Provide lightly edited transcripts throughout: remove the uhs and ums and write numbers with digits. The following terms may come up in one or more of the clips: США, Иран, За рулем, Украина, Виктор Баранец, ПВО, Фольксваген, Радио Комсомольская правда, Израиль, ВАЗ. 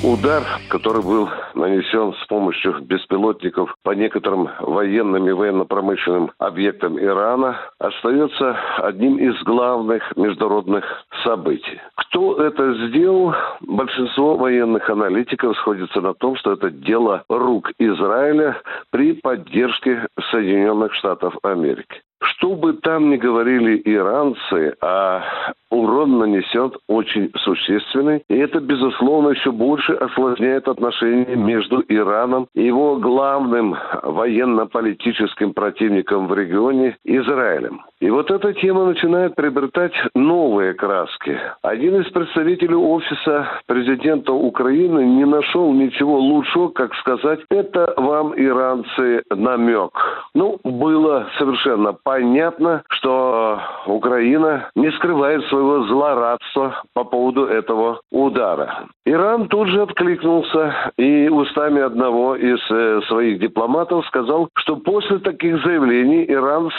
Удар, который был нанесен с помощью беспилотников по некоторым военным и военно-промышленным объектам Ирана, остается одним из главных международных событий. Кто это сделал? Большинство военных аналитиков сходится на том, что это дело рук Израиля при поддержке Соединенных Штатов Америки. Что бы там ни говорили иранцы, а урон нанесет очень существенный. И это, безусловно, еще больше осложняет отношения между Ираном и его главным военно-политическим противником в регионе Израилем. И вот эта тема начинает приобретать новые краски. Один из представителей офиса президента Украины не нашел ничего лучшего, как сказать: «Это вам, иранцы, намек». Ну, было совершенно понятно, что Украина не скрывает своего злорадства по поводу этого удара. Иран тут же откликнулся и устами одного из своих дипломатов сказал, что после таких заявлений Иран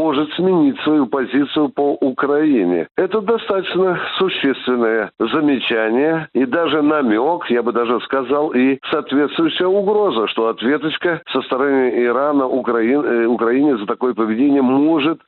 может сменить свою позицию по Украине. Это достаточно существенное замечание и даже намек, я бы даже сказал, и соответствующая угроза, что ответочка со стороны Ирана Украине за такое поведение может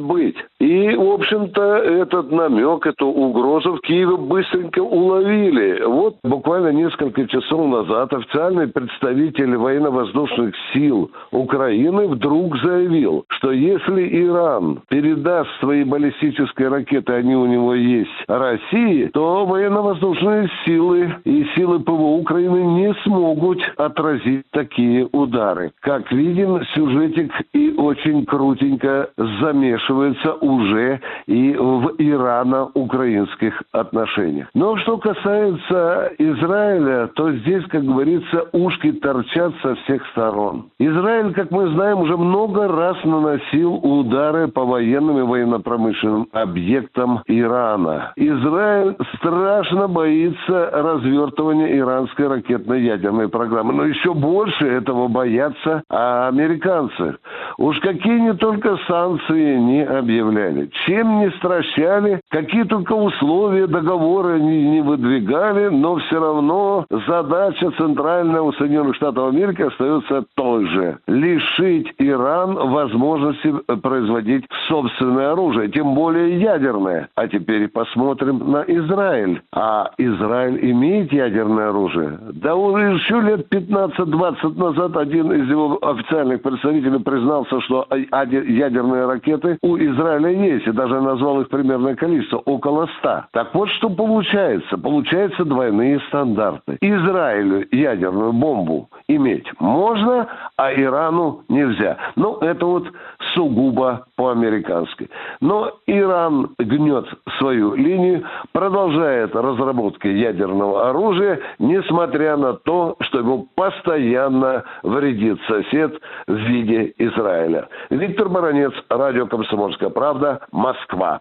быть. И, в общем-то, этот намек, эту угрозу в Киеве быстренько уловили. Вот буквально несколько часов назад официальный представитель военно-воздушных сил Украины вдруг заявил, что если Иран передаст свои баллистические ракеты, они у него есть, России, то военно-воздушные силы и силы ПВО Украины не смогут отразить такие удары. Как видим, сюжетик и очень крутенько замешивается уже и в ирано-украинских отношениях. Но что касается Израиля, то здесь, как говорится, ушки торчат со всех сторон. Израиль, как мы знаем, уже много раз наносил удары по военным и военно-промышленным объектам Ирана. Израиль страшно боится развертывания иранской ракетно-ядерной программы. Но еще больше этого боятся американцы. Уж какие не только санкции не объявляли, чем не стращали, какие только условия, договоры не выдвигали, но все равно задача центральная у Соединенных Штатов Америки остается той же. Лишить Иран возможности производить собственное оружие, тем более ядерное. А теперь посмотрим на Израиль. А Израиль имеет ядерное оружие? Да уже еще лет 15-20 назад один из его официальных представителей признался, что ядерные ракеты у Израиля есть, и даже назвал их примерное количество, около 100. Так вот, что получается? Получаются двойные стандарты. Израилю ядерную бомбу иметь можно, а Ирану нельзя. Ну, это вот сугубо по-американски. Но Иран гнет свою линию, продолжает разработки ядерного оружия, несмотря на то, что ему постоянно вредит сосед в виде Израиля. Виктор Баранец, Радио «Комсомольская правда», Москва.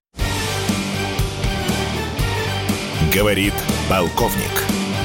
Говорит полковник.